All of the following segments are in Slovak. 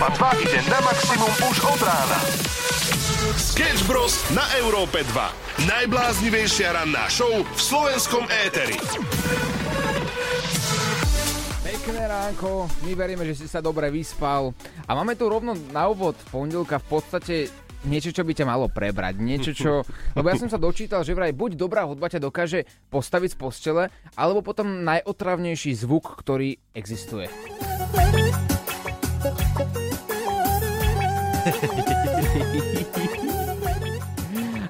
Európa 2 ide na maximum už od rána. Sketch Bros. Na Európe 2. Najbláznivejšia ranná show v slovenskom éteri. Pekné ránko, my veríme, že si sa dobre vyspal. A máme tu rovno na úvod pondelka v podstate niečo, čo by ťa malo prebrať, niečo, čo... Lebo ja som sa dočítal, že vraj buď dobrá hudba ťa dokáže postaviť z postele, alebo potom najotravnejší zvuk, ktorý existuje.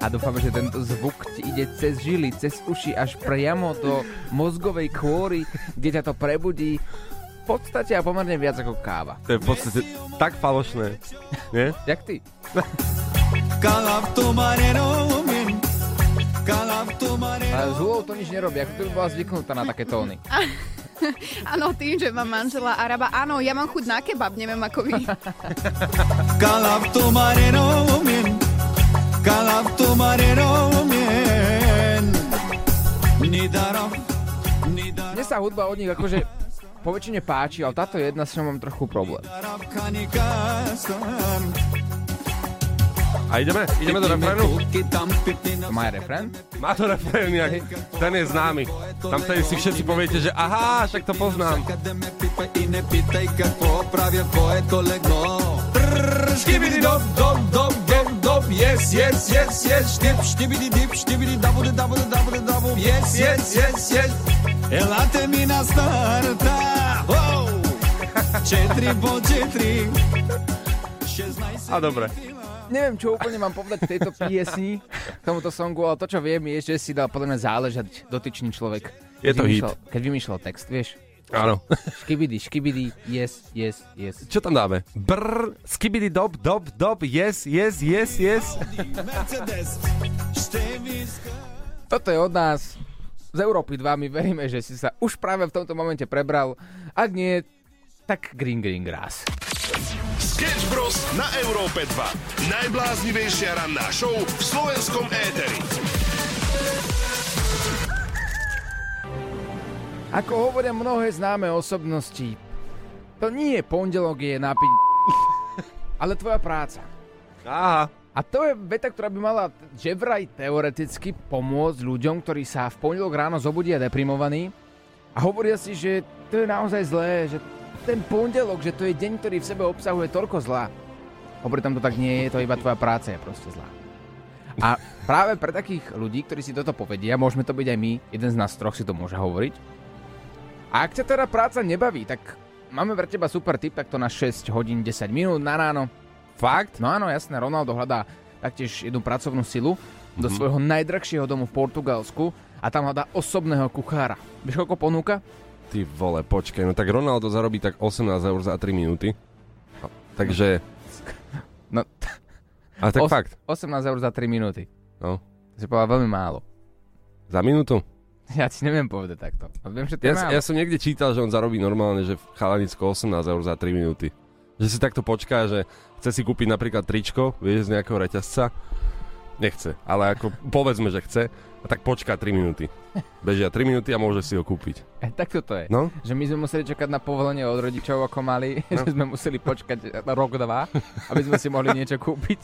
A dúfam, že tento zvuk ti ide cez žily, cez uši, až priamo do mozgovej kôry, kde ťa to prebudí. V podstate a pomerne viac ako káva. To je v podstate tak falošné, nie? Jak ty. Ale s hulou to nič nerobí, ako ty by bola zvyknutá na také tóny. Áno, tým, že mám manžela Araba. Áno, ja mám chuť na kebab, neviem ako vy. Mne sa hudba od nich akože... Po väčšine páči, ale táto jedna s ňou mám trochu problém. A ideme do refrénu? To má refrén? Má to refrén, jak ten je známy. Tam tady si všetci poviete, že aha, však to poznám. Štibidi dob, dob, dob, dob, dob, yes, yes, yes, yes, štip, štibidi dip, štibidi dabu, dabu, dabu, dabu, yes, yes, yes, yes. Elate mi na starta, wow, 4x4. A dobre. Neviem, čo úplne mám povedať v tejto piesni, k tomuto songu, ale to, čo viem, je, že si dal podľa mňa záležať dotyčný človek. Je to hit. Keď vymýšľal text, vieš? Áno. Škibidi, škibidi, yes, yes, yes. Čo tam dáme? Brrr, skibidi, dob, dob, dob, yes, yes, yes, yes. Toto je od nás. Z Európy 2, my veríme, že si sa už práve v tomto momente prebral. Ak nie, tak green, green grass. Sketch Bros. Na Európe 2. Najbláznivejšia ranná show v slovenskom éteri. Ako hovoria mnohé známe osobnosti, to nie je pondelok, je napiť, ale tvoja práca. Aha. A to je veta, ktorá by mala že vraj teoreticky pomôcť ľuďom, ktorí sa v pondelok ráno zobudia deprimovaní a hovoria si, že to je naozaj zlé, že ten pondelok, že to je deň, ktorý v sebe obsahuje toľko zla. Hovorí tam to tak nie je, to iba tvoja práca je proste zlá. A práve pre takých ľudí, ktorí si toto povedia, môžeme to byť aj my, jeden z nás troch si to môže hovoriť. A ak ťa teda práca nebaví, tak máme pre teba super tip, takto na 6 hodín 10 minút na ráno. Fakt? No áno, jasné, Ronaldo hľadá taktiež jednu pracovnú silu do svojho najdrahšieho domu v Portugalsku a tam hľadá osobného kuchára. Vieš, koľko ponúka? Ty vole, počkaj, no tak Ronaldo zarobí tak 18 € za 3 minúty. No, takže... No... A tak fakt. 18 € za 3 minúty. No. To si povedal veľmi málo. Za minútu? Ja ti neviem povedať takto. Viem, že to je málo. Ja som niekde čítal, že on zarobí normálne, že v Chalanicku 18 € za 3 minúty. Že si takto počká, že chce si kúpiť napríklad tričko, vieš, z nejakého reťazca. Nechce, ale ako povedzme, že chce, a tak počká 3 minúty. Bežia 3 minúty a môže si ho kúpiť. Tak toto je. No? Že my sme museli čakať na povolenie od rodičov, ako mali, no. Že sme museli počkať rok, dva, aby sme si mohli niečo kúpiť.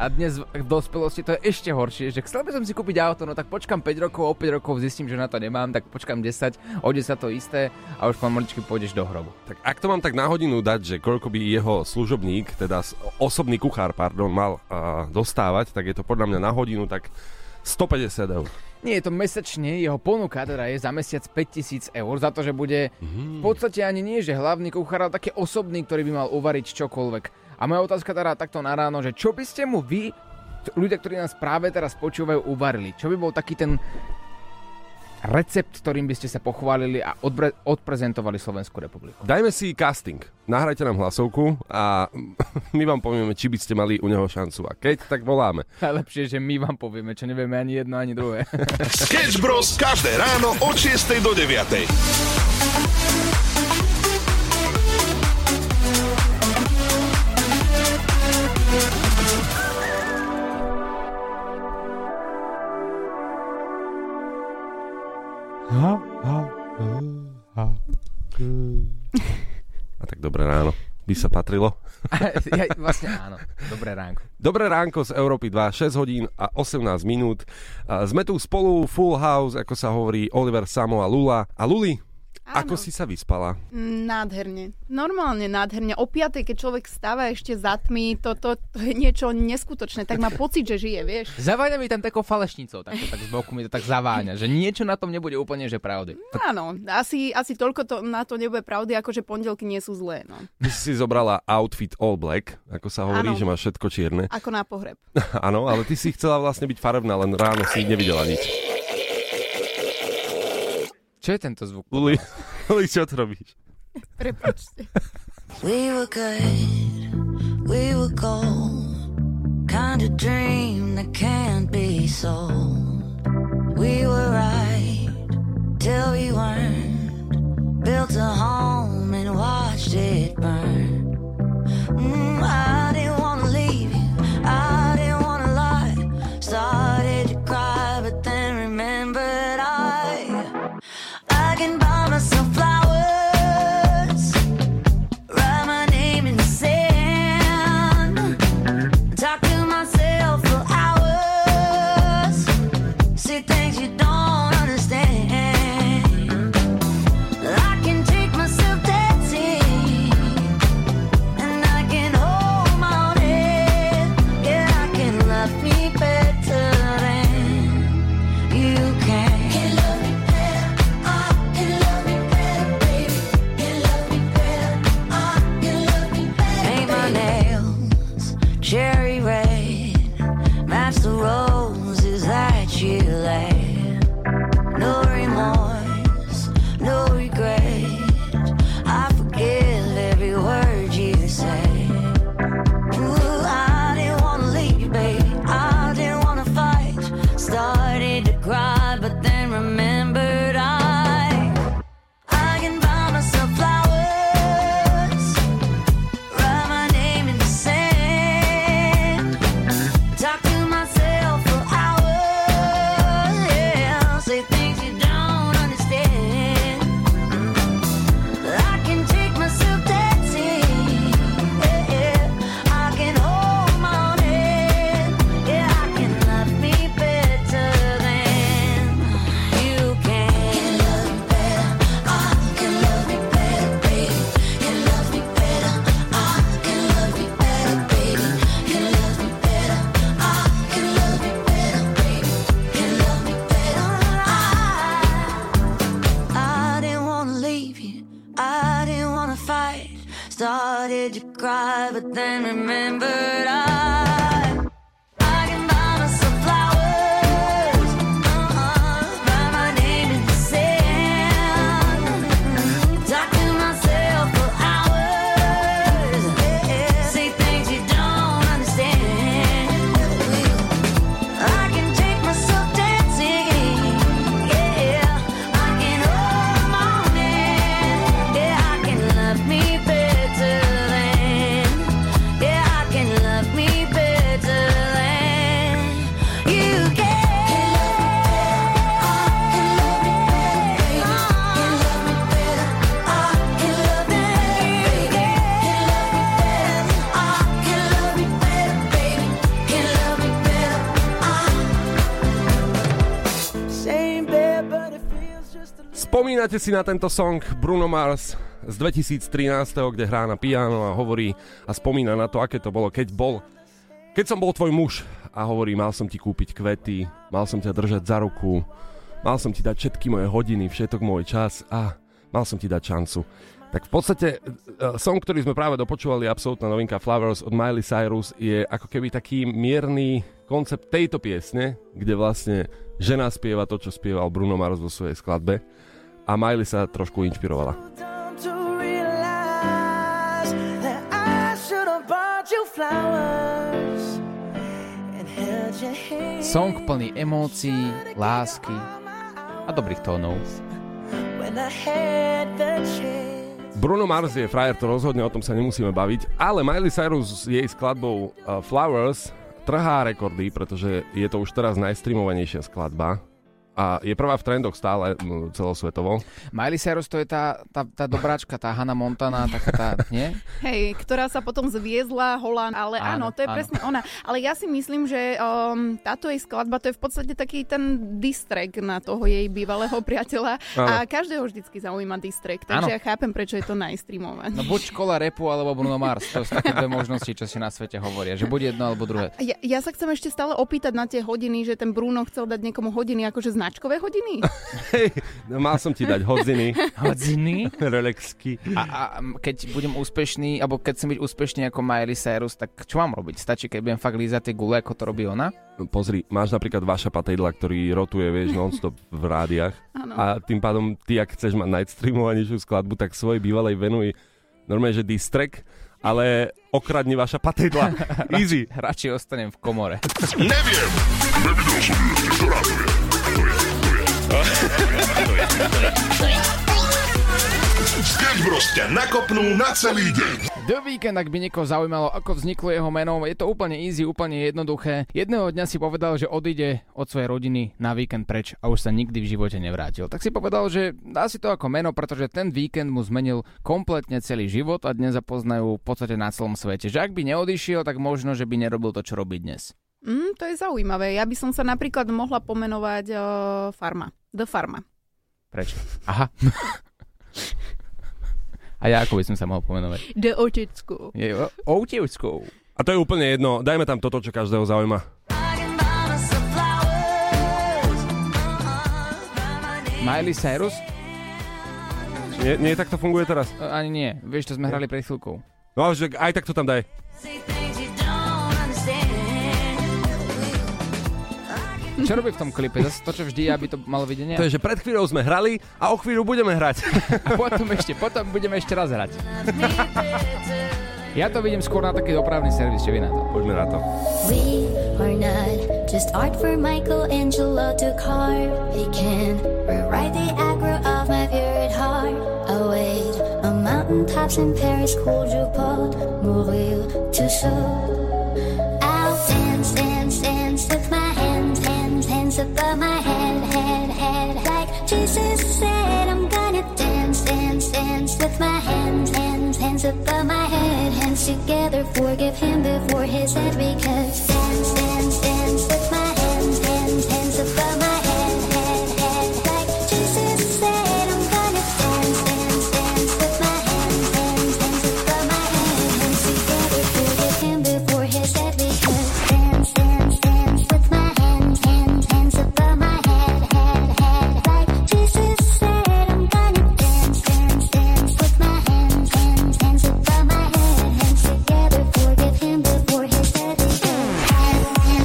A dnes v dospelosti to je ešte horšie, že chcel by som si kúpiť auto, no tak počkam 5 rokov, o 5 rokov zistím, že na to nemám, tak počkam 10, o 10 to isté a už pomaličky pôjdeš do hrobu. Tak ak to mám tak na hodinu dať, že koľko by jeho služobník, teda osobný kuchár, pardon, mal dostávať, tak je to podľa mňa na hodinu tak 150 €. Nie, je to mesačne, jeho ponuka teda je za mesiac 5000 € za to, že bude v podstate ani nie, že hlavný kuchár, ale taký osobný, ktorý by mal uvariť čokoľvek. A moja otázka teda takto na ráno, že čo by ste mu vy, ľudia, ktorí nás práve teraz počúvajú, uvarili? Čo by bol taký ten recept, ktorým by ste sa pochválili a odprezentovali Slovenskú republiku? Dajme si casting. Nahrajte nám hlasovku a my vám povieme, či by ste mali u neho šancu. A keď, tak voláme. A lepšie, že my vám povieme, čo nevieme ani jedno, ani druhé. Sketch Bros. Každé ráno od 6 do 9. A tak dobré ráno. by sa patrilo. Ja, vlastne áno. Dobré ránko. Dobré ránko z Európy 2, 6 hodín a 18 minút. Sme tu spolu, full house, ako sa hovorí, Oliver, Samo a Lula. A Luli, áno. Ako si sa vyspala? Nádherne. Normálne nádherne. O 5, keď človek stáva ešte za tmy, to je niečo neskutočné. Tak má pocit, že žije, vieš. Zaváňa mi tam takou falešnicou. Tak z boku mi to tak zaváňa, že niečo na tom nebude úplne, že pravdy. Áno, asi toľko to, na to nebude pravdy, ako že pondelky nie sú zlé. No. Ty si zobrala outfit all black, ako sa hovorí, áno, že máš všetko čierne. Ako na pohreb. Áno, ale ty si chcela vlastne byť farebná, len ráno si nevidela nič. Čo je tento zvuk? Luli, čo to robíš? Prepáčte. We were good, we were gold, kind of dream that can't be sold. We were right, till we weren't, built a home and watched it burn. I didn't want to leave you, I didn't want to lie, started to cry, but then remembered I can buy myself flowers, write my name in the sand, talk to myself for hours, see things you don't understand. I can take myself dancing, and I can hold my own head. Yeah, I can love me better than you can. Can't love me better. Cherry red, match the roses that you laid. No remorse, no regret. I forgive every word you say. Ooh, I didn't want to leave you, babe. I didn't want to fight. Started to cry, but then remembered I can buy myself flowers, write my name in the sand, talk to myself for hours, yeah, say things you don't understand. I can take myself dancing, yeah, yeah. I can hold my own head, yeah, I can love me better than you can. Can love me better, I can love me better, baby. Can love me better, I can love me better, baby. Can love me better, I can love me better, baby. Can love me better, I didn't want to leave you, I didn't want to fight. Started to cry, but then remembered I can buy myself flowers, write my name in the sand, talk to myself for hours, yeah, say things you don't understand. I can take myself dancing, yeah. I can hold my own hand, yeah. I can love me better than, yeah. I can love me better than you can. Spomínate si na tento song Bruno Mars z 2013, kde hrá na piano a hovorí a spomína na to, aké to bolo, keď som bol tvoj muž a hovorí, mal som ti kúpiť kvety, mal som ťa držať za ruku, mal som ti dať všetky moje hodiny, všetok môj čas a mal som ti dať šancu. Tak v podstate song, ktorý sme práve dopočúvali, absolútna novinka Flowers od Miley Cyrus, je ako keby taký mierny koncept tejto piesne, kde vlastne žena spieva to, čo spieval Bruno Mars vo svojej skladbe a Miley sa trošku inšpirovala. Song plný emócií, lásky a dobrých tónov. Bruno Mars je frajer, to rozhodne, o tom sa nemusíme baviť, ale Miley Cyrus s jej skladbou Flowers trhá rekordy, pretože je to už teraz najstreamovanejšia skladba A je prvá v trendoch stále celosvetovo. Miley Cyrus, to je tá dobráčka, tá Hanna Montana, taká tá, nie? Hej, ktorá sa potom zviezla holá, ale áno, to je presne ona. Ale ja si myslím, že táto jej skladba, to je v podstate taký ten distrek na toho jej bývalého priateľa a každého vždycky zaujíma distrek, takže ja chápem, prečo je to najstreamované. No buď škola repu, alebo Bruno Mars, to sú také dve možnosti, čo si na svete hovoria, že buď jedno, alebo druhé. Ja sa chcem ešte stále opýtať na tie hodiny, že ten Bruno chcel dať niekomu hodiny, akože značkové hodiny? Hej, mal som ti dať hodziny. Hodziny? Relaxky. A keď budem úspešný, alebo keď som byť úspešný ako Miley Cyrus, tak čo mám robiť? Stačí, keď budem fakt lízať tie gule, ako to robí ona? Pozri, máš napríklad Vaša Patejdla, ktorý rotuje, vieš, non-stop v rádiach. Ano. A tým pádom, ty, ak chceš mať najstreamovanejšiu skladbu, tak svojej bývalej venuj normálne, že diss track, ale okradni Vaša Patejdla. Easy. Radšej ostanem v komore. Neviem. Sketch Bros ťa nakopnú na celý deň. The Weeknd, ak by niekoho zaujímalo, ako vzniklo jeho meno, je to úplne easy, úplne jednoduché. Jedného dňa si povedal, že odíde od svojej rodiny na víkend preč a už sa nikdy v živote nevrátil. Tak si povedal, že dá si to ako meno, pretože ten víkend mu zmenil kompletne celý život a dnes zapoznajú v podstate na celom svete. Že ak by neodišiel, tak možno, že by nerobil to, čo robí dnes. To je zaujímavé. Ja by som sa napríklad mohla pomenovať Farma. The Farma. Prečo? Aha. A ja ako by som sa mohol pomenovať? The Otecku. Otecku. A to je úplne jedno. Dajme tam toto, čo každého zaujíma. Miley Cyrus? Nie, tak to funguje teraz. Ani nie. Vieš, to sme hrali pred chvíľkou. No ale aj tak to tam daj. Čo robí v tom klipe? Zase to, čo vždy, aby to malo videnie? To je, že pred chvíľou sme hrali a o chvíľu budeme hrať. A potom budeme ešte raz hrať. Ja to vidím skôr na taký dopravný servis, že vy na to. Poďme na to. We are not just art for Michelangelo to carve. He can rewrite the aggro of my period heart. Await on mountaintops in Paris, cool du pot, mourir tout seul. I'll dance, dance, dance with my hands above my head, like Jesus said, I'm gonna dance with my hands above my head, hands together, forgive him before his advocates. Dance with my hands above my head, like Jesus said, I'm gonna dance with my hands above my head, hands together, forgive him before his advocates. Dance with my hands above my head, like Jesus said, I'm gonna dance with my hands above my head, hands together, forgive him before his death. Dance with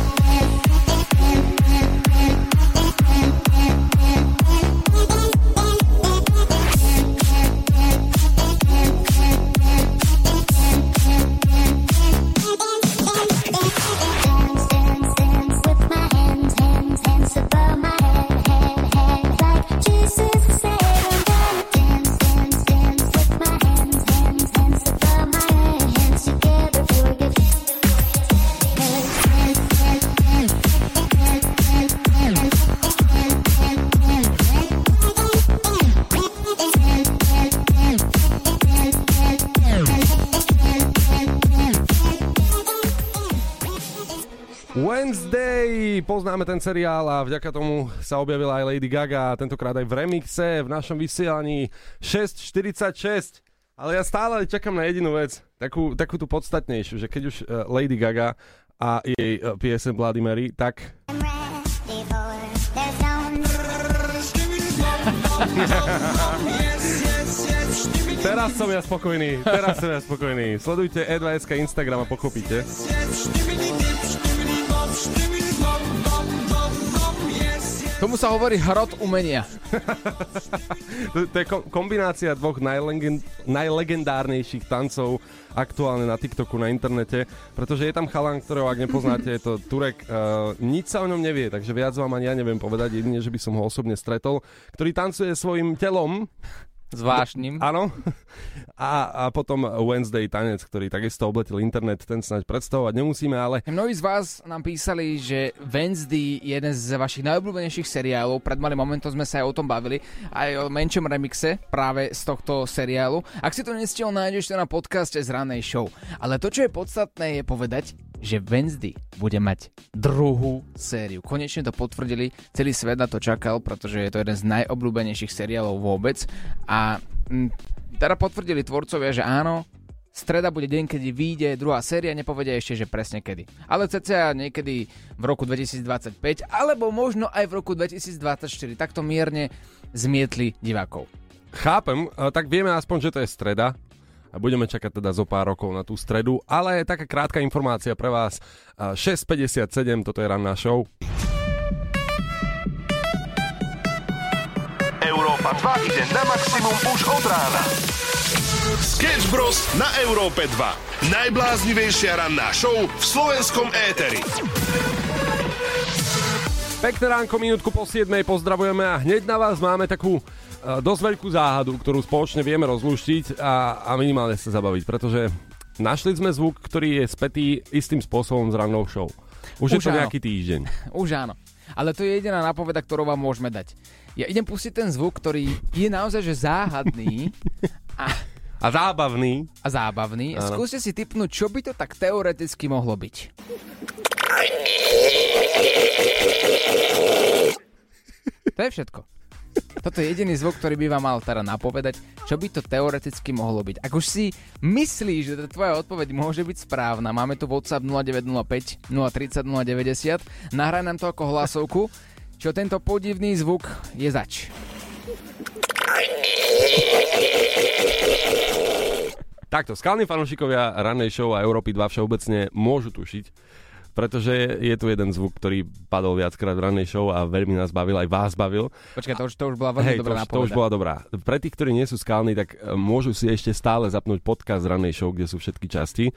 my hands above my head, like Jesus said, I'm gonna dance with my hands above my head, hands together, forgive him. Wednesday, poznáme ten seriál a vďaka tomu sa objavila aj Lady Gaga, tentokrát aj v remixe, v našom vysielaní 6:46, ale ja stále čakám na jedinú vec, takú tú podstatnejšiu, že keď už Lady Gaga a jej piesen Bloody Mary, tak... Teraz som ja spokojný. Sledujte E2SK Instagram a pochopíte. Tomu sa hovorí hrot umenia. To je kombinácia dvoch najlegendárnejších tancov aktuálne na TikToku, na internete, pretože je tam chalan, ktorého ak nepoznáte, je to Turek, nič sa o ňom nevie, takže viac vám ani ja neviem povedať, jedine, že by som ho osobne stretol, ktorý tancuje svojim telom Zvláštnym. Áno. A potom Wednesday tanec, ktorý takisto obletil internet, ten snáď predstavovať nemusíme, ale... Mnohí z vás nám písali, že Wednesday je jeden z vašich najobľúbenejších seriálov. Pred malým momentom sme sa aj o tom bavili, aj o menšom remixe práve z tohto seriálu. Ak si to nestihol, nájdeš to na podcaste z ranej show. Ale to, čo je podstatné, je povedať, že Wednesday bude mať druhú sériu. Konečne to potvrdili, celý svet na to čakal, pretože je to jeden z najobľúbenejších seriálov vôbec. A teda potvrdili tvorcovia, že áno, streda bude deň, kedy vyjde druhá séria, nepovedia ešte, že presne kedy. Ale cca niekedy v roku 2025, alebo možno aj v roku 2024. Takto mierne zmietli divákov. Chápem, tak vieme aspoň, že to je streda. A budeme čakať teda zo pár rokov na tú stredu, ale taká krátka informácia pre vás. 6.57, toto je ranná show. Európa 2 ide na maximum už od rána. Sketch Bros. Na Európe 2. Najbláznivejšia ranná show v slovenskom éteri. Pekné ránko, minútku po 7. pozdravujeme a hneď na vás máme takú dosť veľkú záhadu, ktorú spoločne vieme rozlúštiť a minimálne sa zabaviť, pretože našli sme zvuk, ktorý je spätý istým spôsobom s rannou show. Už je to áno. Nejaký týždeň. Už áno. Ale to je jediná nápoveda, ktorú vám môžeme dať. Ja idem pustiť ten zvuk, ktorý je naozaj že záhadný a zábavný. A zábavný. Áno. Skúste si tipnúť, čo by to tak teoreticky mohlo byť. To je všetko. Toto je jediný zvuk, ktorý by vám mal teda napovedať, čo by to teoreticky mohlo byť. Ak už si myslíš, že tvoja odpoveď môže byť správna, máme tu WhatsApp 0905 030 090, nahraj nám to ako hlasovku, čo tento podivný zvuk je zač. Takto, skalní fanúšikovia ranej show a Európy 2 všeobecne môžu tušiť, pretože je tu jeden zvuk, ktorý padol viackrát v rannej show a veľmi nás bavil, aj vás bavil. Počkaj, to už bola veľmi dobrá nápoveda. To už bola dobrá. Pre tých, ktorí nie sú skalní, tak môžu si ešte stále zapnúť podcast rannej show, kde sú všetky časti.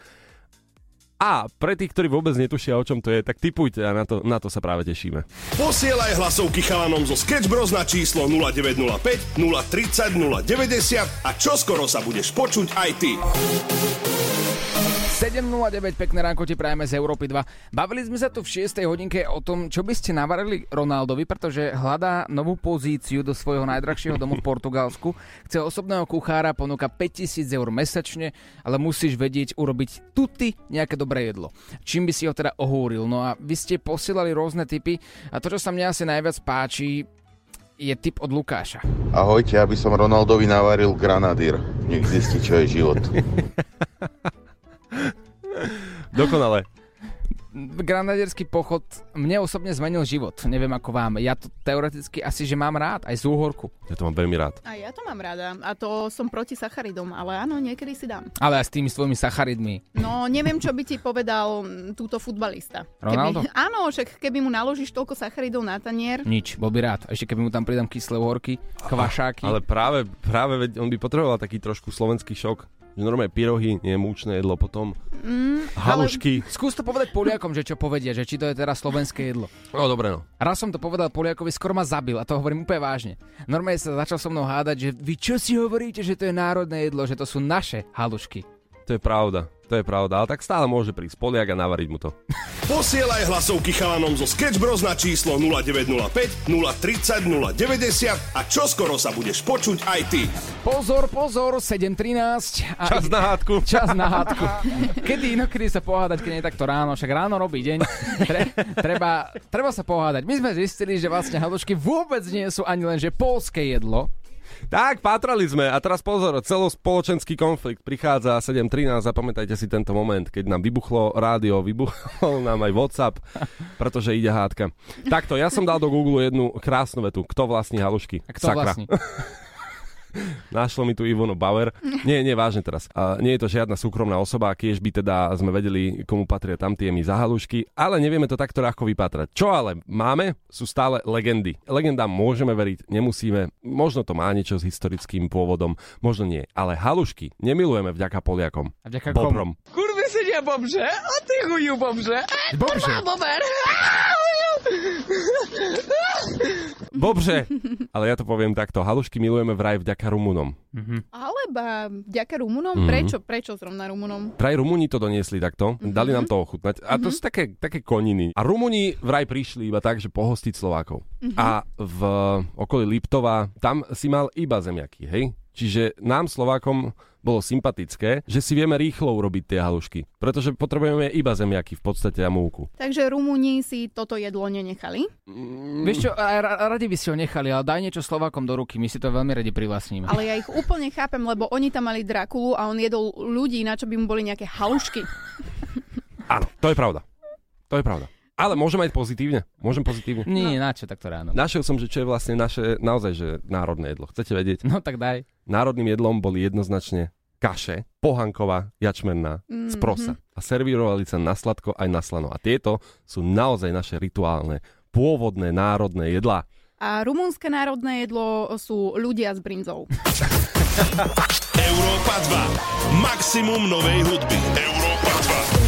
A pre tých, ktorí vôbec netušia, o čom to je, tak tipujte a na to sa práve tešíme. Posielaj hlasovky chalanom zo Sketch Bros na číslo 0905 030 090 a čoskoro sa budeš počuť aj ty. 7.09, pekné ránko ti prajeme z Európy 2. Bavili sme sa tu v 6. hodinke o tom, čo by ste navarili Ronaldovi, pretože hľadá novú pozíciu do svojho najdrahšieho domu v Portugalsku. Chce osobného kuchára, ponúka 5,000 eur mesačne, ale musíš vedieť urobiť tuty nejaké dobré jedlo. Čím by si ho teda ohúril? No a vy ste posielali rôzne tipy a to, čo sa mne asi najviac páči, je tip od Lukáša. Ahojte, aby som Ronaldovi navaril granadír. Nech zistí, čo je život. Dokonale. Granadierský pochod mne osobne zmenil život. Neviem ako vám. Ja to teoreticky asi, že mám rád. Aj zúhorku. Ja to mám veľmi rád. A ja to mám ráda. A to som proti sacharidom. Ale áno, niekedy si dám. Ale aj s tými svojimi sacharidmi. No, neviem, čo by ti povedal túto futbalista. Ronaldo? Áno, však keby mu naložíš toľko sacharidov na tanier. Nič, bol by rád. A ešte keby mu tam pridám kyslé uhorky, kvašáky. Ale práve on by potreboval taký trošku slovenský šok. Normálne pyrohy, nie múčne jedlo, potom halušky. Skús to povedať Poliakom, že čo povedia, že či to je teraz slovenské jedlo. No, dobre no. Raz som to povedal Poliakovi, skoro ma zabil a to hovorím úplne vážne. Normálne sa začal so mnou hádať, že vy čo si hovoríte, že to je národné jedlo, že to sú naše halušky. To je pravda, ale tak stále môže prísť Poliak a navariť mu to. Posielaj hlasovky chalanom zo Sketch Bros na číslo 0905 030 090 a čoskoro sa budeš počuť aj ty. Pozor, 7.13. Čas na hádku. Kedy sa pohádať, keď nie takto ráno, však ráno robí deň. Treba sa pohádať. My sme zistili, že vlastne halušky vôbec nie sú ani len, že poľské jedlo. Tak, pátrali sme a teraz pozor, celospoločenský konflikt prichádza 7.13, zapamätajte si tento moment, keď nám vybuchlo rádio, vybuchol nám aj WhatsApp, pretože ide hádka. Takto, ja som dal do Google jednu krásnu vetu, kto vlastní halušky? A kto Sakra. Vlastní? Našlo mi tu Ivonu Bauer. Nie, vážne teraz. Nie je to žiadna súkromná osoba, kiež by teda sme vedeli, komu patria tam tie mi zahalušky, ale nevieme to takto ľahko vypátrať. Čo ale máme, sú stále legendy. Legendám môžeme veriť, nemusíme. Možno to má niečo s historickým pôvodom, možno nie. Ale halušky nemilujeme vďaka Poliakom. A vďaka Bobrom. Kurvy sedia bobže, a ty chujú bobže. Bobže. Dobře, ale ja to poviem takto. Halušky milujeme vraj vďaka Rumunom. Mm-hmm. Aleba vďaka Rumunom? Mm-hmm. Prečo? Prečo zrovna Rumunom? Vraj Rumúni to doniesli takto. Mm-hmm. Dali nám to ochutnať. A to sú také koniny. A Rumúni vraj prišli iba tak, že pohostiť Slovákov. Mm-hmm. A v okolí Liptova, tam si mal iba zemiaky, hej? Čiže nám Slovákom bolo sympatické, že si vieme rýchlo urobiť tie halušky, pretože potrebujeme iba zemiaky v podstate a múku. Takže Rumúni si toto jedlo nenechali? Vieš čo, radi by si ho nechali, ale daj niečo Slovákom do ruky, my si to veľmi radi privlastníme. Ale ja ich úplne chápem, lebo oni tam mali Drakulu a on jedol ľudí, na čo by mu boli nejaké halušky. Áno, to je pravda. To je pravda. Ale môžem aj pozitívne. Môžem pozitívne. Nie, no. Na čo takto ráno? Našiel som, že čo je vlastne naše naozaj že národné jedlo. Chcete vedieť? No tak daj. Národným jedlom boli jednoznačne kaše, pohanková, jačmenná, sprosa. A servírovali sa na sladko aj na slano. A tieto sú naozaj naše rituálne, pôvodné národné jedlá. A rumunské národné jedlo sú ľudia s brinzou. Európa 2. Maximum novej hudby. Európa 2.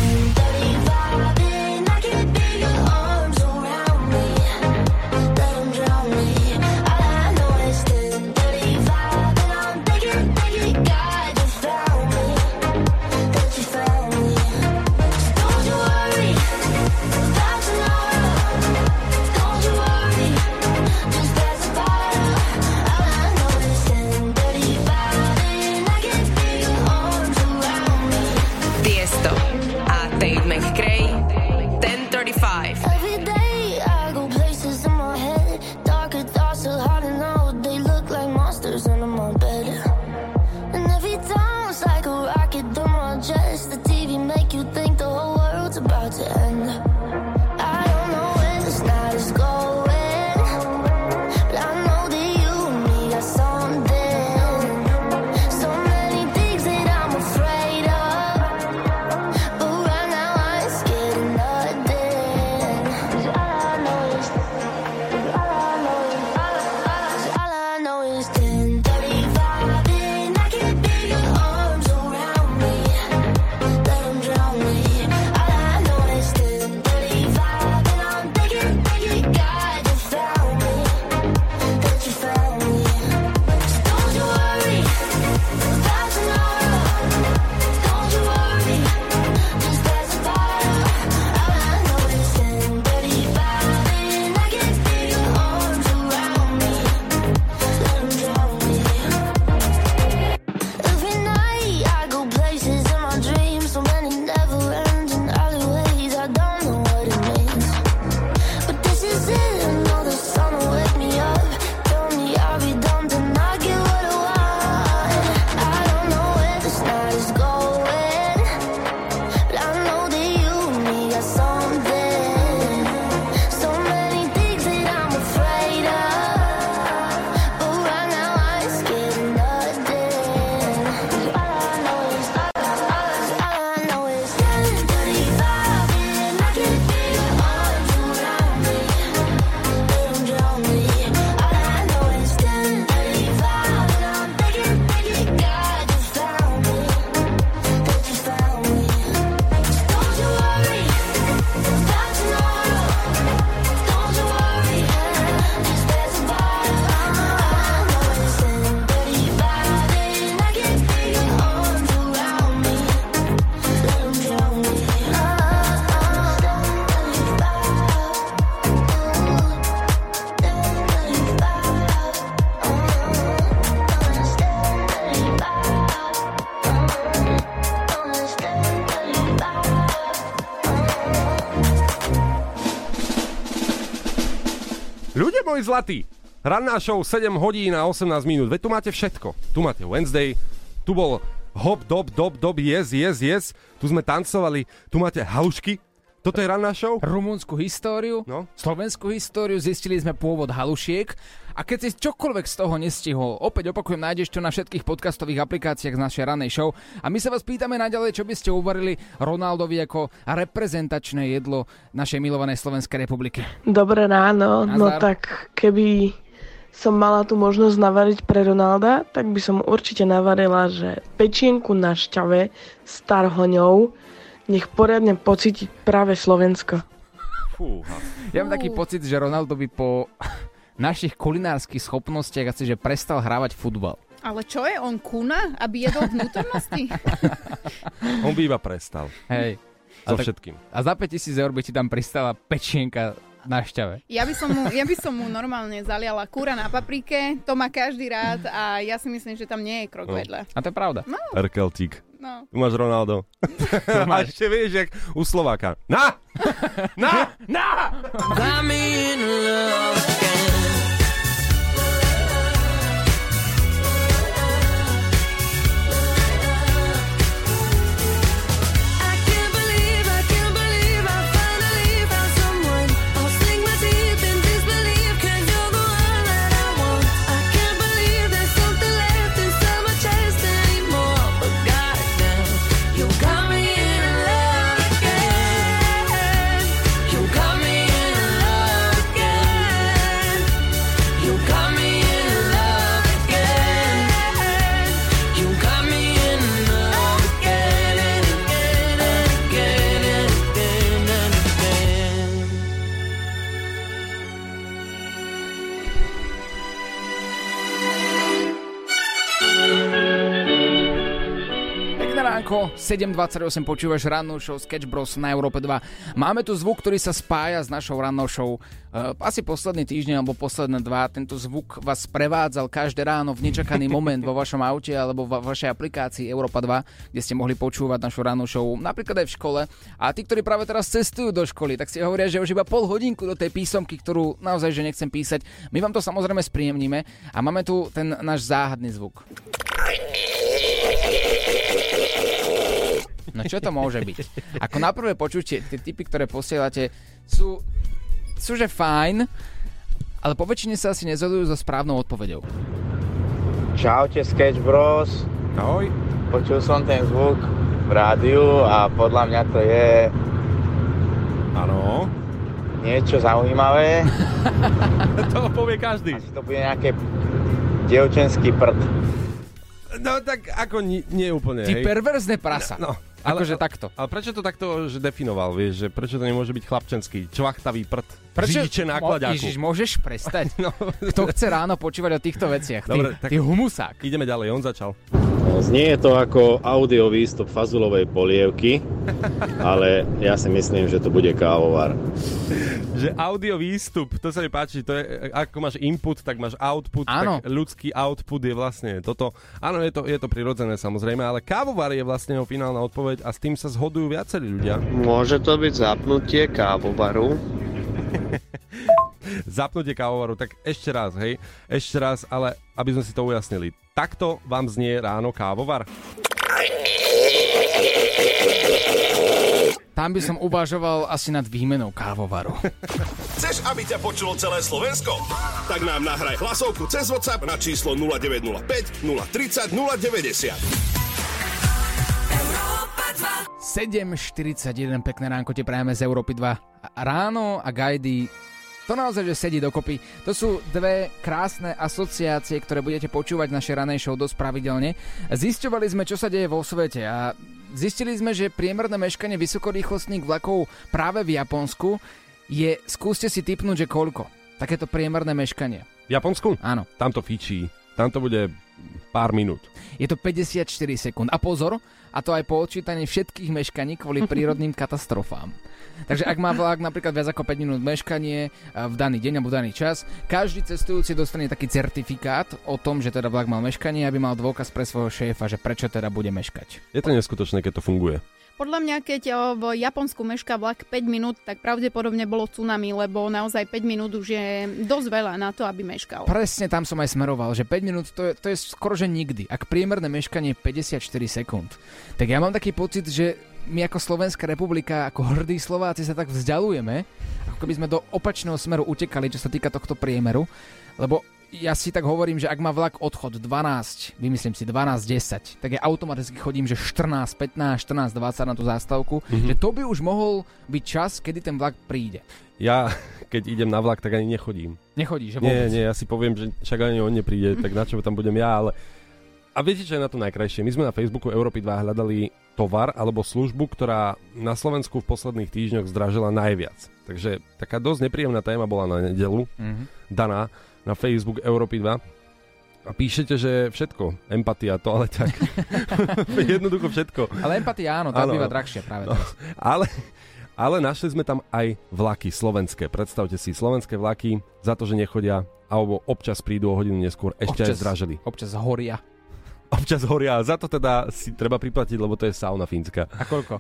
Zlatý. Ranná show 7 hodín a 18 minút. Veď tu máte všetko. Tu máte Wednesday, tu bol hop, dop, dop, dop, yes, yes, yes. Tu sme tancovali, tu máte halušky. Toto je ranná show. Rumunskú históriu, no? Slovenskú históriu, zistili sme pôvod halušiek. A keď si čokoľvek z toho nestihol, opäť opakujem, nájdeš to na všetkých podcastových aplikáciách z našej ranej show. A my sa vás pýtame naďalej, čo by ste uvarili Ronaldovi ako reprezentačné jedlo našej milovanej Slovenskej republiky. Dobré ráno, Nazar. No tak keby som mala tu možnosť navariť pre Ronalda, tak by som určite navarila, že pečienku na šťave s tarhoňou, nech poriadne pocítiť práve Slovensko. Fúha. Ja mám taký pocit, že Ronaldo by po našich kulinárskych schopnostiach asi, že prestal hrávať futbal. Ale čo je, on kuna, aby jedol vnútornosti? On by iba prestal. Hej. So všetkým. A za 5,000 eur by ti tam pristala pečienka na šťave. Ja by som mu normálne zaliala kúra na paprike, to má každý rád a ja si myslím, že tam nie je krok vedľa. A to je pravda. No. Erkeltík. No. Tu máš Ronaldo. A ešte vieš, jak u Slováka. Na! Na! Na! Ako 7.28 počúvaš rannú show Sketch Bros na Európe 2. Máme tu zvuk, ktorý sa spája s našou rannou show. Asi posledný týždeň alebo posledné dva. Tento zvuk vás prevádzal každé ráno v nečakaný moment vo vašom aute alebo vo vašej aplikácii Európa 2, kde ste mohli počúvať našu rannú show napríklad aj v škole. A tí, ktorí práve teraz cestujú do školy, tak si hovoria, že už iba pol hodinku do tej písomky, ktorú naozaj že nechcem písať. My vám to samozrejme spríjemníme a máme tu ten náš záhadný zvuk. No čo to môže byť? Ako na prvé počutie, tie tipy, ktoré posielate, sú že fajn, ale po väčšine sa asi nezhodujú so správnou odpoveďou. Čaute Sketch Bros. Ahoj. Počul som ten zvuk v rádiu a podľa mňa to je... Áno. Niečo zaujímavé. To povie každý. Asi to bude nejaké dievčenský prd. No tak ako nie úplne, ty hej. Ty perverzné prasa. No. Akože takto. Ale prečo to takto že definoval, vieš, že prečo to nemôže byť chlapčenský, čvachtavý prd, židiče nákladáku. Ježiš, môžeš prestať? No. Kto chce ráno počúvať o týchto veciach? Dobre, ty humusák. Ideme ďalej, on začal. Znie to ako audio výstup fazulovej polievky, ale ja si myslím, že to bude kávovar. Že audio výstup, to sa mi páči, to je, ako máš input, tak máš output, áno. Tak ľudský output je vlastne toto. Áno, je to prirodzené samozrejme, ale kávovar je vlastne jeho finálna odpoveď a s tým sa zhodujú viacerí ľudia. Môže to byť zapnutie kávovaru? Zapnutie kávovaru, tak ešte raz, hej? Ešte raz, ale aby sme si to ujasnili. Takto vám znie ráno kávovar. Tam by som uvažoval asi nad výmenou kávovaru. Chceš, aby ťa počulo celé Slovensko? Tak nám nahraj hlasovku cez WhatsApp na číslo 0905 030 090. 7.41, pekné ránko te prajeme z Európy 2. Ráno a Gajdy, to naozaj, že sedí dokopy. To sú dve krásne asociácie, ktoré budete počúvať v našej ranej show dosť pravidelne. Zisťovali sme, čo sa deje vo svete a zistili sme, že priemerné meškanie vysokorýchlostných vlakov práve v Japonsku je, skúste si tipnúť, že koľko. Takéto priemerné meškanie. V Japonsku? Áno. Tam to fičí. Tam to bude pár minút. Je to 54 sekúnd. A pozor, a to aj po odčítaní všetkých meškaní kvôli prírodným katastrofám. Takže ak má vlak napríklad viac ako 5 minút meškanie v daný deň alebo v daný čas, každý cestujúci dostane taký certifikát o tom, že teda vlak mal meškanie, aby mal dôkaz pre svojho šéfa, že prečo teda bude meškať. Je to neskutočné, keď to funguje. Podľa mňa, keď v Japonsku mešká vlak 5 minút, tak pravdepodobne bolo tsunami, lebo naozaj 5 minút už je dosť veľa na to, aby meškal. Presne tam som aj smeroval, že 5 minút to je skoro že nikdy. Ak priemerné meškanie je 54 sekúnd, tak ja mám taký pocit, že my ako Slovenská republika, ako hrdí Slováci sa tak vzdialujeme, ako keby sme do opačného smeru utekali, čo sa týka tohto priemeru, lebo... Ja si tak hovorím, že ak má vlak odchod 12, vymyslím si 12:10, tak ja automaticky chodím, že 14:15, 14:20 na tú zástavku, že to by už mohol byť čas, kedy ten vlak príde. Ja, keď idem na vlak, tak ani nechodím. Nechodíš, že vôbec? Nie, ja si poviem, že však ani on nepríde, tak na čo tam budem ja, ale... A viete, čo je na to najkrajšie? My sme na Facebooku Európy 2 hľadali tovar alebo službu, ktorá na Slovensku v posledných týždňoch zdražila najviac. Takže taká dosť nepríjemná téma bola na nedeľu. Dana na Facebook Európy 2. A píšete, že všetko. Empatia, to ale tak. Jednoducho všetko. Ale empatia áno, tak býva drahšie práve teraz. Ale našli sme tam aj vlaky slovenské. Predstavte si, slovenské vlaky za to, že nechodia, alebo občas prídu o hodinu neskôr, ešte občas, aj zdražili. Občas horia. Občas horia, za to teda si treba priplatiť, lebo to je sauna fínska. A koľko?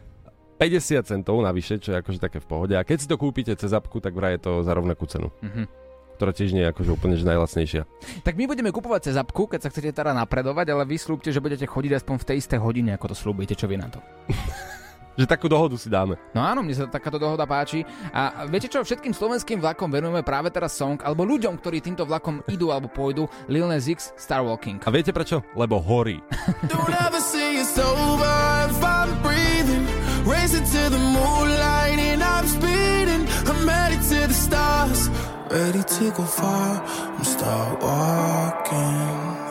50 centov navyše, čo je akože také v pohode. A keď si to kúpite cez apku, tak vraj je to za rovnakú cenu. Mhm. Ktorá tiež nie je akože úplne najlacnejšia. Tak my budeme kupovať cez apku, keď sa chcete teda napredovať, ale vy slúbte, že budete chodiť aspoň v tej istej hodine, ako to slúbite, čo vy na to. Že takú dohodu si dáme. No áno, mne sa takáto dohoda páči. A viete čo, všetkým slovenským vlakom venujeme práve teraz song, alebo ľuďom, ktorí týmto vlakom idú alebo pôjdu, Lil Nas X, Star Walking. A viete prečo? Lebo horí. Don't ever say it's over if I'm breathing, racing to the moonlight and I'm speeding, I'm headed to the stars. Ready to go far, I'm start walking.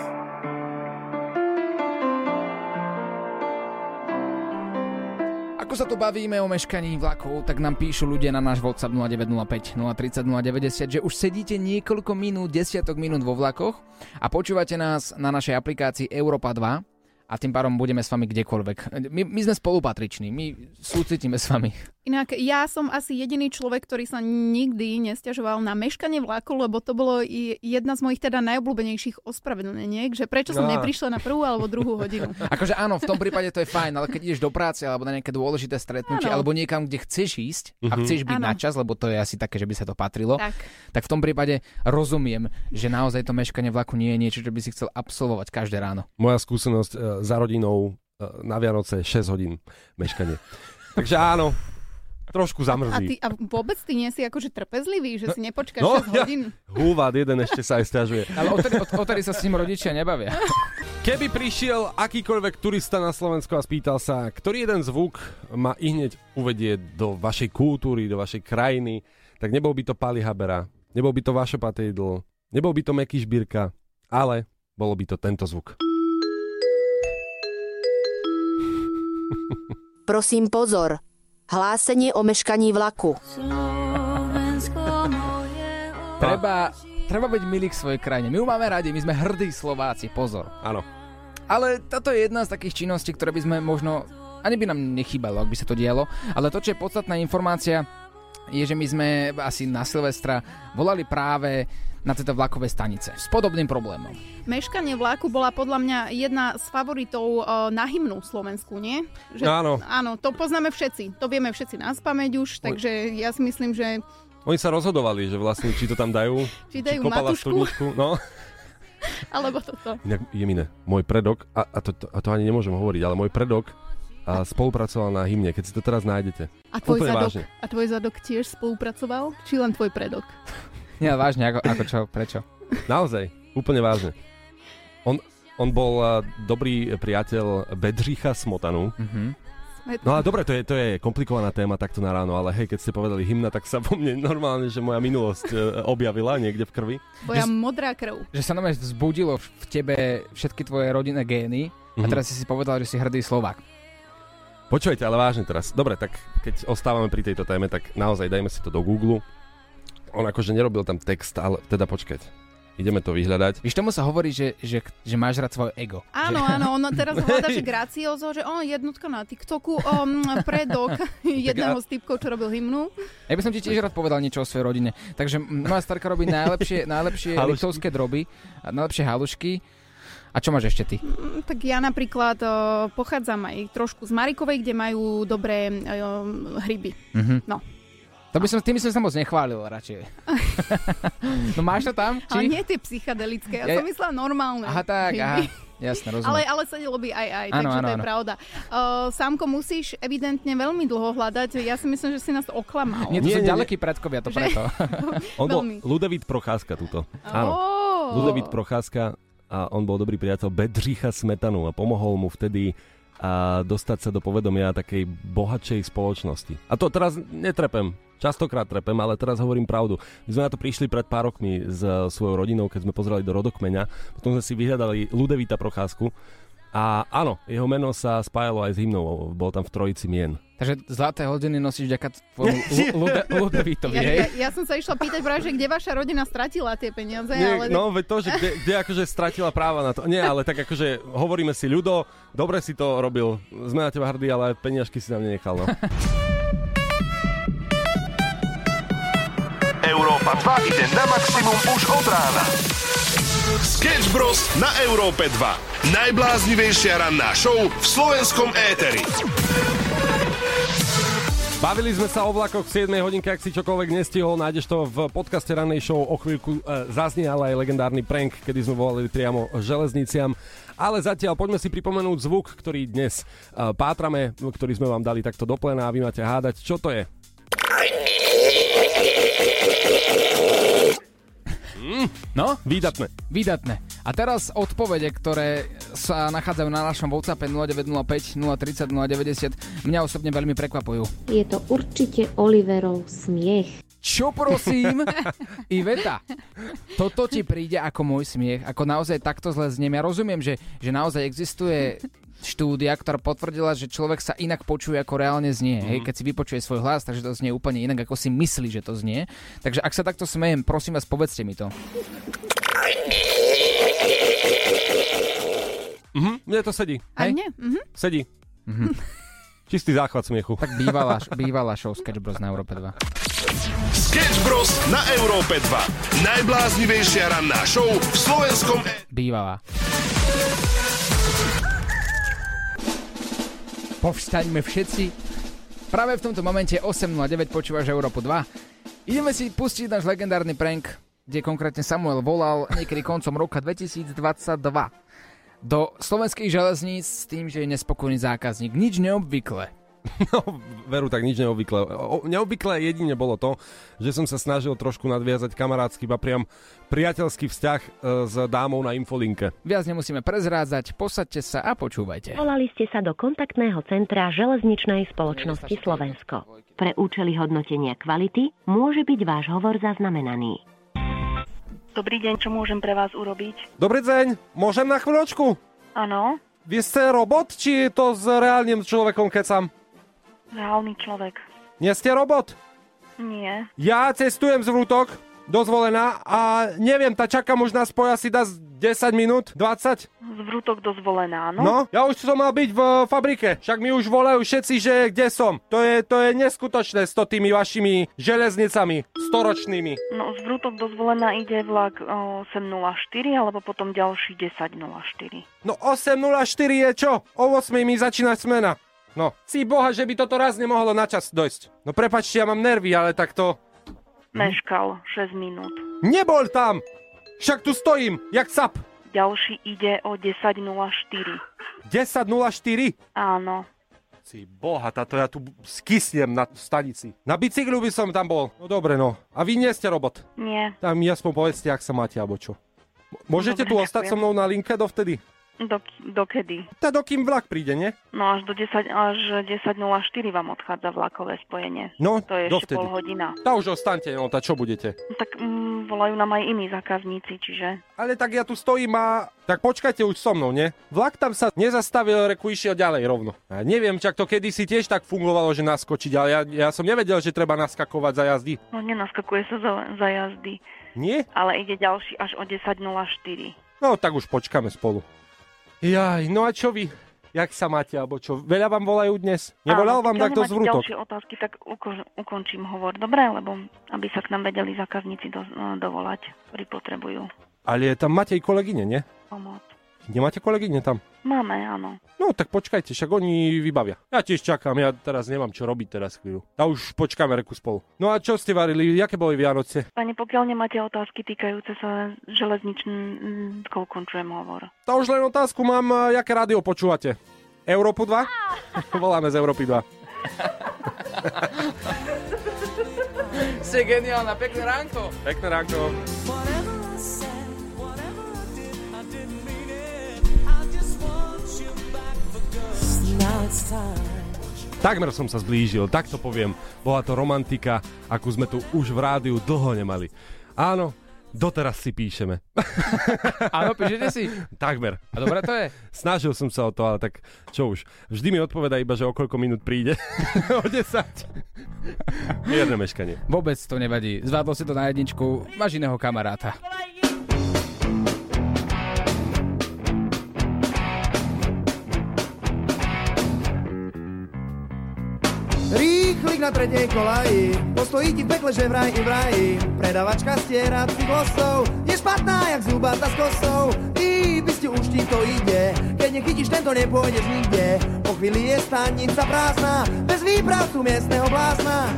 Ako sa tu bavíme o meškaní vlakov, tak nám píšu ľudia na náš WhatsApp 0905 030 090, že už sedíte niekoľko minút, desiatok minút vo vlakoch a počúvate nás na našej aplikácii Európa 2. A tým pádom budeme s vami kdekoľvek. My sme spolupatriční, my súcitíme s vami. Inak ja som asi jediný človek, ktorý sa nikdy nesťažoval na meškanie vlaku, lebo to bolo i jedna z mojich teda najobľúbenejších ospravedlneniek, že prečo som neprišla na prvú alebo druhú hodinu. Akože áno, v tom prípade to je fajn, ale keď ideš do práce alebo na nejaké dôležité stretnutie alebo niekam, kde chceš ísť a chceš byť na čas, lebo to je asi také, že by sa to patrilo, tak v tom prípade rozumiem, že naozaj to meškanie vlaku nie je niečo, čo by si chcel absolvovať každé ráno. Moja skúsenosť za rodinou na Vianoce 6 hodín meškanie. Takže áno, trošku zamrzí. A vôbec ty nie si akože trpezlivý, že si nepočkáš 6 hodín? Húvad, jeden ešte sa aj stiažuje. Ale odtedy sa s ním rodičia nebavia. Keby prišiel akýkoľvek turista na Slovensko a spýtal sa, ktorý jeden zvuk ma ihneď uvedie do vašej kultúry, do vašej krajiny, tak nebol by to Pali Habera, nebol by to Vašo Patejdl, nebol by to Mekíš Birka, ale bolo by to tento zvuk. Prosím pozor, hlásenie o meškaní vlaku. Treba byť milý k svojej krajine. My ju máme radi, my sme hrdí Slováci, pozor. Áno. Ale toto je jedna z takých činností, ktoré by sme možno, ani by nám nechýbalo, ak by sa to dialo, ale to, čo je podstatná informácia, je, že my sme asi na Silvestra volali práve na tieto vlakové stanice s podobným problémom. Meškanie vlaku bola podľa mňa jedna z favoritov na hymnu Slovensku, nie? Že, áno, to poznáme všetci. To vieme všetci na spamäť už, takže ja si myslím, že... Oni sa rozhodovali, že vlastne či to tam dajú, či kopala studničku. No. Alebo toto. Inak Jemine, môj predok, a to ani nemôžem hovoriť, ale môj predok spolupracoval na hymne, keď si to teraz nájdete. A tvoj zadok tiež spolupracoval? Či len tvoj predok? Nie, vážne, ako čo, prečo? Naozaj, úplne vážne. On bol dobrý priateľ Bedřicha Smotanu. Mm-hmm. No ale dobre, to je komplikovaná téma takto na ráno, ale hej, keď ste povedali hymna, tak sa po mne normálne, že moja minulosť objavila niekde v krvi. Moja modrá krv. Že sa nám aj vzbudilo v tebe všetky tvoje rodinné gény a teraz si povedal, že si hrdý Slovák. Počujete, ale vážne teraz. Dobre, tak keď ostávame pri tejto téme, tak naozaj dajme si to do Google. On akože nerobil tam text, ale teda počkať. Ideme to vyhľadať. Víš, tomu sa hovorí, že máš rád svoje ego. Áno, áno, ono teraz hľadá, že gracioso, že jednotka na TikToku, predok jedného z typkov, čo robil hymnu. Ja by som ti tiež rád povedal niečo o svojej rodine. Takže moja starka robí najlepšie liptovské droby, najlepšie halušky. A čo máš ešte ty? Tak ja napríklad pochádzam aj trošku z Marikovej, kde majú dobré hryby. Mhm. No. Tým by som sa moc nechválil radšej. No máš to tam? Ale nie tie psychedelické, ja som myslela normálne. Aha tak, jasne, rozumiem. Ale sedelo by aj, takže to je pravda. Sámko musíš evidentne veľmi dlho hľadať, ja si myslím, že si nás oklamal. Nie, to sú ďalekí predkovia, to preto. On bol Ľudovít Procházka tuto. Áno, Ľudovít Procházka a on bol dobrý priateľ Bedřicha Smetanu a pomohol mu vtedy a dostať sa do povedomia takej bohatšej spoločnosti. A to teraz netrepem. Častokrát trepem, ale teraz hovorím pravdu. My sme na to prišli pred pár rokmi s svojou rodinou, keď sme pozerali do rodokmeňa. Potom sme si vyhľadali Ľudovíta Procházku. A áno, jeho meno sa spájalo aj s hymnou. Bol tam v trojici mien. Takže zlaté hodiny nosíš vďaka tvojmu Ľudovítovi, hej? Ja som sa išla pýtať práve, že kde vaša rodina stratila tie peniaze, nie, ale... No, veď to, že kde akože stratila práva na to. Nie, ale tak akože hovoríme si, Ľudo, dobre si to robil. Sme na teba hrdí, ale peniažky si nám nenechal, no. Európa 2 ide na maximum už od rána. Sketch Bros. Na Európe 2. Najbláznivejšia ranná show v slovenskom éteri. Bavili sme sa o vlakoch v 7 hodinke, ak si čokoľvek nestihol, nájdeš to v podcaste ranej show. O chvíľku zaznie ale aj legendárny prank, kedy sme volali priamo železniciam. Ale zatiaľ poďme si pripomenúť zvuk, ktorý dnes pátrame, ktorý sme vám dali takto do plena a vy máte hádať, čo to je. No, výdatné. A teraz odpovede, ktoré sa nachádzajú na našom WhatsAppe 0905 030 090, mňa osobne veľmi prekvapujú. Je to určite Oliverov smiech. Čo prosím? Iveta, toto ti príde ako môj smiech, ako naozaj takto zle zniem. Ja rozumiem, že naozaj existuje štúdia, ktorá potvrdila, že človek sa inak počuje, ako reálne znie. Hej? Keď si vypočuje svoj hlas, takže to znie úplne inak, ako si myslí, že to znie. Takže ak sa takto smejem, prosím vás, povedzte mi to. Mne to sedí. Aj mne? Sedí. Čistý záchvat smiechu. Tak bývalá show Sketch Bros. Na Európe 2. Sketch Bros. Na Európe 2. Najbláznivejšia ranná show v slovenskom... Bývalá. Povstaňme všetci. Práve v tomto momente 8.09 počúvaš Európu 2. Ideme si pustiť náš legendárny prank, kde konkrétne Samuel volal niekedy koncom roka 2022 do slovenských železníc s tým, že je nespokojný zákazník. Nič neobvyklé. No, veru, tak nič neobvyklé. Neobvyklé jedine bolo to, že som sa snažil trošku nadviazať kamarátsky, iba priam priateľský vzťah s dámou na infolinke. Viac nemusíme prezrádzať, posaďte sa a počúvajte. Volali ste sa do kontaktného centra železničnej spoločnosti Slovensko. Pre účely hodnotenia kvality môže byť váš hovor zaznamenaný. Dobrý deň, čo môžem pre vás urobiť? Dobrý deň, môžem na chvíľočku? Áno. Vy ste robot, či to s reálnym človekom kecam? Reálny človek. Nie ste robot? Nie. Ja cestujem z Vrútok, dozvolená, a neviem, tá čaká možná spoja si dá 10 minút, 20? Z Vrútok dozvolená, no? No, ja už som mal byť v fabrike, však mi už volajú všetci, že kde som. To je neskutočné s tými vašimi železnicami, storočnými. No, z Vrútok dozvolená ide vlak 8.04, alebo potom ďalší 10.04. No, 8.04 je čo? O 8 mi začína smena. No, si boha, že by toto raz nemohlo na čas dojsť. No prepáčte, ja mám nervy, ale takto... Meškal 6 minút. Nebol tam! Však tu stojím, jak sap. Ďalší ide o 10.04. 10.04? Áno. Si boha, táto ja tu skysnem na stanici. Na bicyklu by som tam bol. No dobre, no. A vy nie ste robot? Nie. Tam mi aspoň povedzte, ak sa máte, alebo čo. Môžete dobre, tu ostať so mnou na linke dovtedy? Dokedy? Tá dokým vlak príde, nie? No až do 10.04 vám odchádza vlakové spojenie. No, to je ešte pol hodina. Tá už ostaňte, no tá čo budete? Tak volajú nám aj iní zákazníci, čiže... Ale tak ja tu stojím a... Tak počkajte už so mnou, nie? Vlak tam sa nezastavil, reku išiel ďalej rovno. Ja neviem, čak to kedysi tiež tak fungovalo, že naskočiť, ale ja som nevedel, že treba naskakovať za jazdy. No nenaskakuje sa za jazdy. Nie? Ale ide ďalší až o 10.04. No tak už počkáme spolu. Jaj, no a čo vy? Jak sa máte, alebo čo? Veľa vám volajú dnes? Nevolal vám takto z Vrútok? Keď ďalšie otázky, tak ukončím hovor. Dobre, lebo aby sa k nám vedeli zákazníci dovolať, ktorí potrebujú. Ale tam máte i kolegyne, nie? Pomoc. Nemáte kolegyne tam? Máme, áno. No tak počkajte, však oni vybavia. Ja tiež čakám, ja teraz nemám čo robiť teraz chvíľu. A už počkáme reku spolu. No a čo ste varili? Jaké boli Vianoce? Pane, pokiaľ nemáte otázky týkajúce sa železničných, ukončujem hovor. Tá už len otázku mám, jaké rádio počúvate? Európu 2? Voláme z Európy 2. Si geniálna, pekné ránko. Pekné ránko. Takmer som sa zblížil, tak to poviem. Bola to romantika, akú sme tu už v rádiu dlho nemali. Áno, Doteraz si píšeme. Áno, píšete si? Takmer. A dobré to je? Snažil som sa o to, ale tak čo už. Vždy mi odpovedá iba, že o koľko minút príde. O 10. Jedno meškanie. Vôbec to nevadí. Zvládol si to na jedničku. Máš iného kamaráta. Rýchlik na tretej kolaji, postojí ti v pekle, že vraj i vraji. Predavačka stiera cyklosov, je špatná jak zubata s kosou. Ty by ste už ti to ide, keď nechytíš tento, nepôjdeš nikde. Po chvíli je stanica prázdna, bez výpravcu miestneho blázna.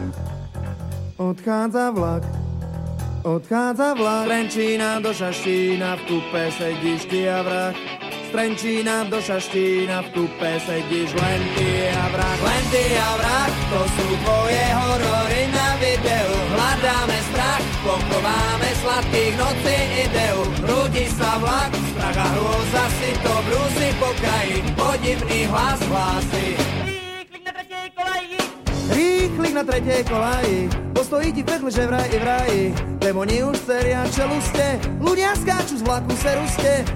Odchádza vlak, odchádza vlak. Z Trenčína do Šaštína, v kupe sedíš ty a vrah. Z Trenčína do Šaštína, v kupe sedíš len ty a vrah, to sú tvoje horory na videu, hľadáme strach, pochováme sladkých noci ideu, rúdi sa vlak, strach a hrôza si to brúsi po kraji, podivný hlas hlási. Rýchlik na tretej kolaji, rýchlik na tretej kolaji, postojí ti vedle, že vraj i vraji, démoni už seria čeluste, ľudia skáču z vlaku seruste,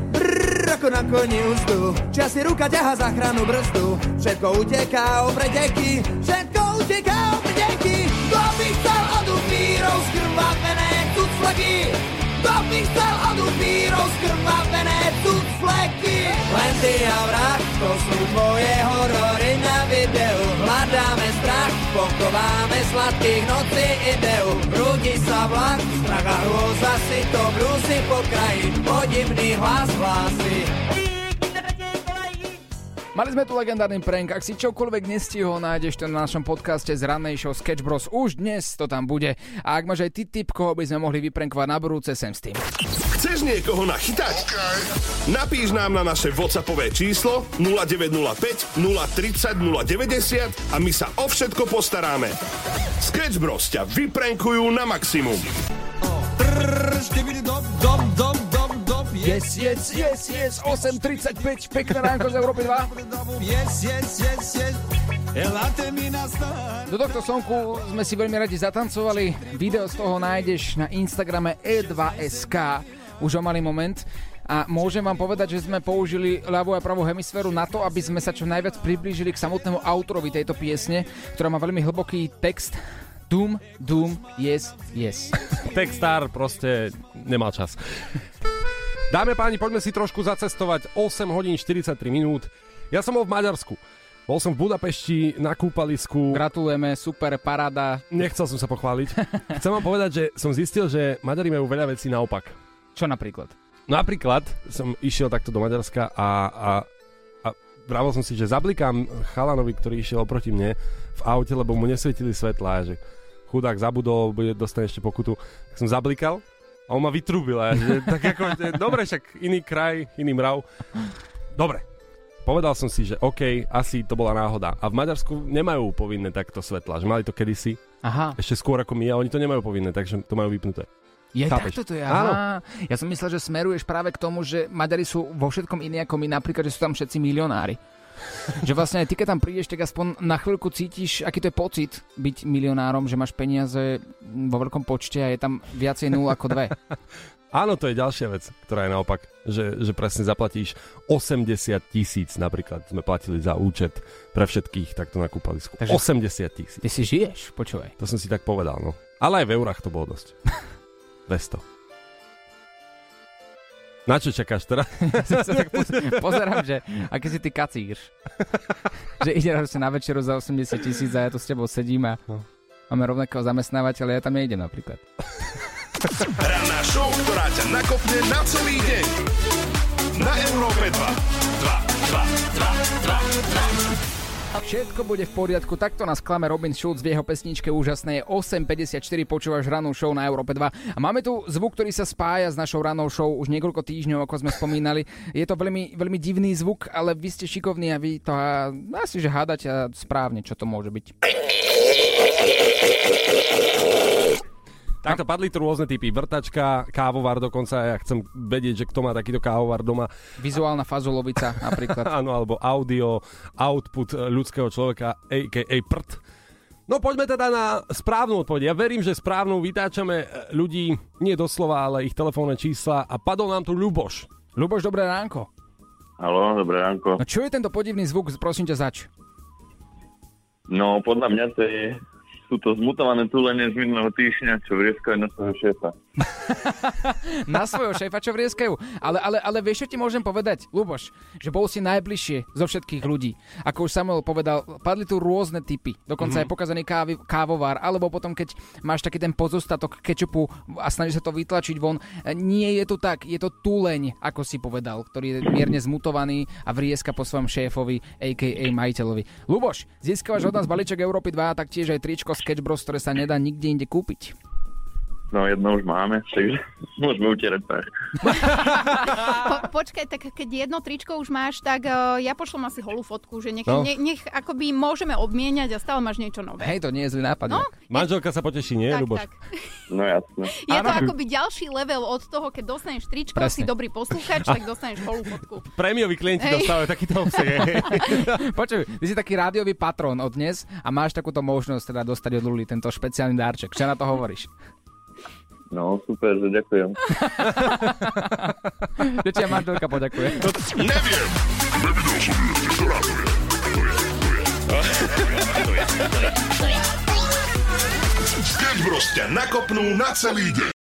ako na koni ústu, čia si ruka ťaha záchranu brzdu. Všetko uteká o preteky, všetko uteká o preteky. Kto by chcel odúť vírov skrvavené cucfleky? Kto by chcel odúť vírov skrvavené cucfleky? Len ty a vrah, to sú tvoje horory na videu. Hľadáme strach, pochováme sladkých noci ideu. Rúdi sa vlak, strach a hrôza si to brúsi po kraji, podivný hlas hlási. Mali sme tu legendárny prank, ak si čokoľvek nestihol, nájdeš to na našom podcaste z rannej show Sketch Bros. Už dnes to tam bude. A ak máš aj ty tip, koho by sme mohli vyprankovať na budúce, sem s tým. Chceš niekoho nachytať? Okay. Napíš nám na naše WhatsAppové číslo 0905 030 090 a my sa o všetko postaráme. Sketch Bros ťa vyprankujú na maximum. Yes, yes, yes, yes, 8.35, pekné ránko z Európy 2. Yes, yes, yes, yes. Do tohto sonku sme si veľmi radi zatancovali. Video z toho nájdeš na Instagrame e2sk. Už o malý moment. A môžem vám povedať, že sme použili ľavú a pravú hemisféru na to, aby sme sa čo najviac priblížili k samotnému autorovi tejto piesne, ktorá má veľmi hlboký text. Doom, doom, yes, yes. Textár proste nemal čas. Dámy a páni, poďme si trošku zacestovať. 8 hodín 43 minút. Ja som bol v Maďarsku. Bol som v Budapešti na kúpalisku. Gratulujeme, super, paráda. Nechcel som sa pochváliť. Chcem vám povedať, že som zistil, že Maďari majú veľa vecí naopak. Čo napríklad? Napríklad som išiel takto do Maďarska a vravil som si, že zablikám chalanovi, ktorý išiel oproti mne v aute, lebo mu nesvietili svetlá. Že chudák zabudol, dostane ešte pokutu. Tak som zablikal. A on ma vytrúbil. Tak ako, dobre, však iný kraj, iný mrav. Dobre. Povedal som si, že OK, asi to bola náhoda. A v Maďarsku nemajú povinné takto svetla. Že mali to kedysi. Aha. Ešte skôr ako my. A oni to nemajú povinné, takže to majú vypnuté. Je takto to je. Áno. Ja som myslel, že smeruješ práve k tomu, že Maďari sú vo všetkom iní ako my. Napríklad, že sú tam všetci milionári. Že vlastne aj ty, keď tam prídeš, tak aspoň na chvíľku cítiš, aký to je pocit byť milionárom, že máš peniaze vo veľkom počte a je tam viacej 0 ako 2. Áno, to je ďalšia vec, ktorá je naopak, že presne zaplatíš 80 000 napríklad. Sme platili za účet pre všetkých takto na kúpalisku. 80 000. Ty si žiješ, počúvaj. To som si tak povedal, no. Ale aj v eurách to bolo dosť. 200. Na čo čakáš teraz? Pozerám, že aký si ty kacír. Že ide na večeru za 80 000 a ja tu s tebou sedím a máme rovnakého zamestnávateľa, ja tam nejdem napríklad. Ranná show, ktorá ťa nakopne na celý deň. Na Európe 2. Všetko bude v poriadku, takto nás klame Robin Schultz v jeho pesničke úžasné. 8.54 počúvaš ranú show na Európe 2 a máme tu zvuk, ktorý sa spája s našou ranou show už niekoľko týždňov, ako sme spomínali. Je to veľmi, veľmi divný zvuk, ale vy ste šikovní a vy to asi že hádate správne, čo to môže byť. Takto padli tu rôzne typy. Vrtačka, kávovar dokonca. Ja chcem vedieť, že kto má takýto kávovar doma. Vizuálna fazulovica napríklad. Áno, alebo audio, output ľudského človeka, a.k.a. prd. No poďme teda na správnu odpoveď. Ja verím, že správnu vytáčame ľudí, nie doslova, ale ich telefónne čísla a padol nám tu Ľuboš. Ľuboš, dobré ránko. Haló, dobré ránko. No čo je tento podivný zvuk, prosím ťa zač? No podľa mňa to je, sú to zmutované túlenie z minulého týždňa, čo vrieskajú na svojho šéfa. Na svojho šéfa, čo vrieskajú? Ale vieš, čo ti môžem povedať, Ľuboš? Že bol si najbližšie zo všetkých ľudí. Ako už Samuel povedal, padli tu rôzne typy. Dokonca aj pokazaný kávovár, alebo potom, keď máš taký ten pozostatok kečupu a snažíš sa to vytlačiť von. Nie je to tak, je to túleň, ako si povedal, ktorý je mierne zmutovaný a vrieska po svojom šéfovi, a.k.a. majiteľovi. Ľuboš, získavaš od nás balíček Európy 2 a taktiež aj tričko Sketch Bros, ktoré sa nedá nikde inde kúpiť. No jedno už máme, takže môžeme utierať pár. Počkaj, tak keď jedno tričko už máš, tak ja pošlem asi holú fotku, že nech akoby môžeme obmieniať a stále máš niečo nové. Hej, to nie je zlý nápad. No, manželka sa poteší, nie, Ľuboš? Tak. No jasne. Je to akoby ďalší level od toho, keď dostaneš tričko, presne. Si dobrý poslúchač, tak dostaneš holú fotku. Prémioví klienti dostávajú takýto obsah. Počuj, ty si taký rádiový patron od dnes a máš takúto možnosť teda dostať od Luli tento špeciálny dárček. Čo na to hovoríš? No, super, že ďakujem. Že ťa Martelka poďakuje. Neviem. Sketch Bros ťa nakopnú na celý deň.